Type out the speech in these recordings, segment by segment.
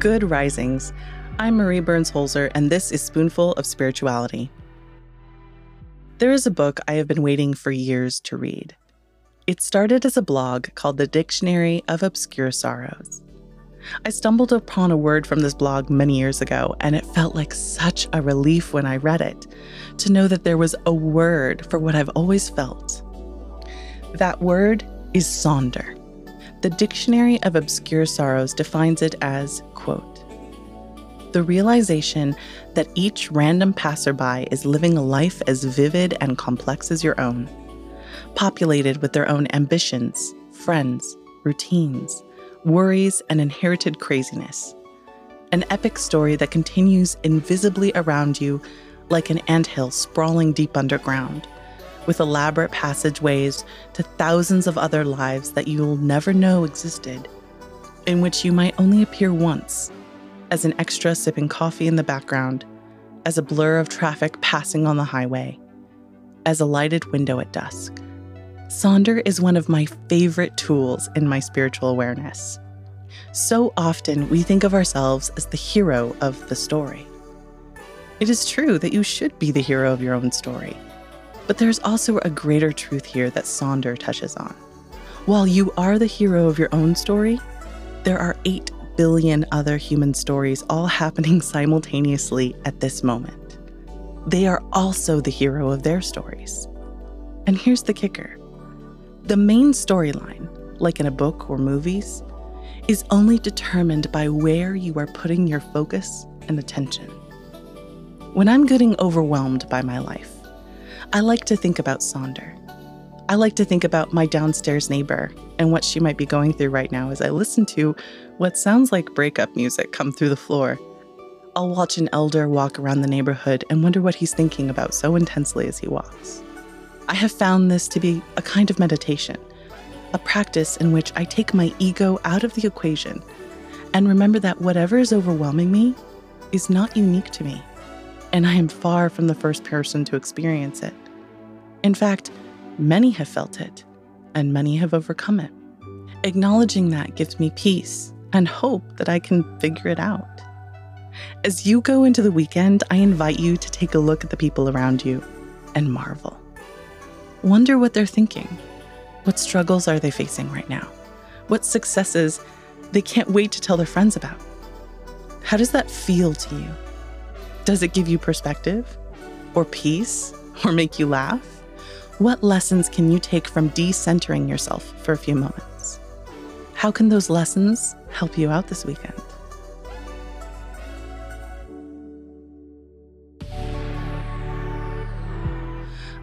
Good Risings. I'm Marie Burns-Holzer, and this is Spoonful of Spirituality. There is a book I have been waiting for years to read. It started as a blog called The Dictionary of Obscure Sorrows. I stumbled upon a word from this blog many years ago, and it felt like such a relief when I read it to know that there was a word for what I've always felt. That word is sonder. The Dictionary of Obscure Sorrows defines it as, quote, the realization that each random passerby is living a life as vivid and complex as your own, populated with their own ambitions, friends, routines, worries, and inherited craziness. An epic story that continues invisibly around you like an anthill sprawling deep underground, with elaborate passageways to thousands of other lives that you'll never know existed, in which you might only appear once, as an extra sipping coffee in the background, as a blur of traffic passing on the highway, as a lighted window at dusk. Sonder is one of my favorite tools in my spiritual awareness. So often we think of ourselves as the hero of the story. It is true that you should be the hero of your own story. But there's also a greater truth here that Sonder touches on. While you are the hero of your own story, there are 8 billion other human stories all happening simultaneously at this moment. They are also the hero of their stories. And here's the kicker. The main storyline, like in a book or movies, is only determined by where you are putting your focus and attention. When I'm getting overwhelmed by my life, I like to think about sonder. I like to think about my downstairs neighbor and what she might be going through right now as I listen to what sounds like breakup music come through the floor. I'll watch an elder walk around the neighborhood and wonder what he's thinking about so intensely as he walks. I have found this to be a kind of meditation, a practice in which I take my ego out of the equation and remember that whatever is overwhelming me is not unique to me. And I am far from the first person to experience it. In fact, many have felt it, and many have overcome it. Acknowledging that gives me peace and hope that I can figure it out. As you go into the weekend, I invite you to take a look at the people around you and marvel. Wonder what they're thinking. What struggles are they facing right now? What successes they can't wait to tell their friends about? How does that feel to you? Does it give you perspective, or peace, or make you laugh? What lessons can you take from decentering yourself for a few moments? How can those lessons help you out this weekend?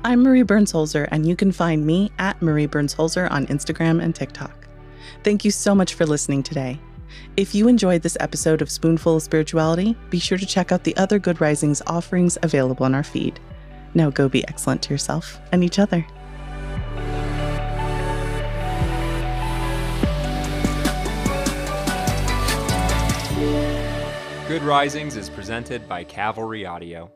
I'm Marie Burns-Holzer, and you can find me at Marie Burns-Holzer on Instagram and TikTok. Thank you so much for listening today. If you enjoyed this episode of Spoonful of Spirituality, be sure to check out the other Good Risings offerings available on our feed. Now go be excellent to yourself and each other. Good Risings is presented by Cavalry Audio.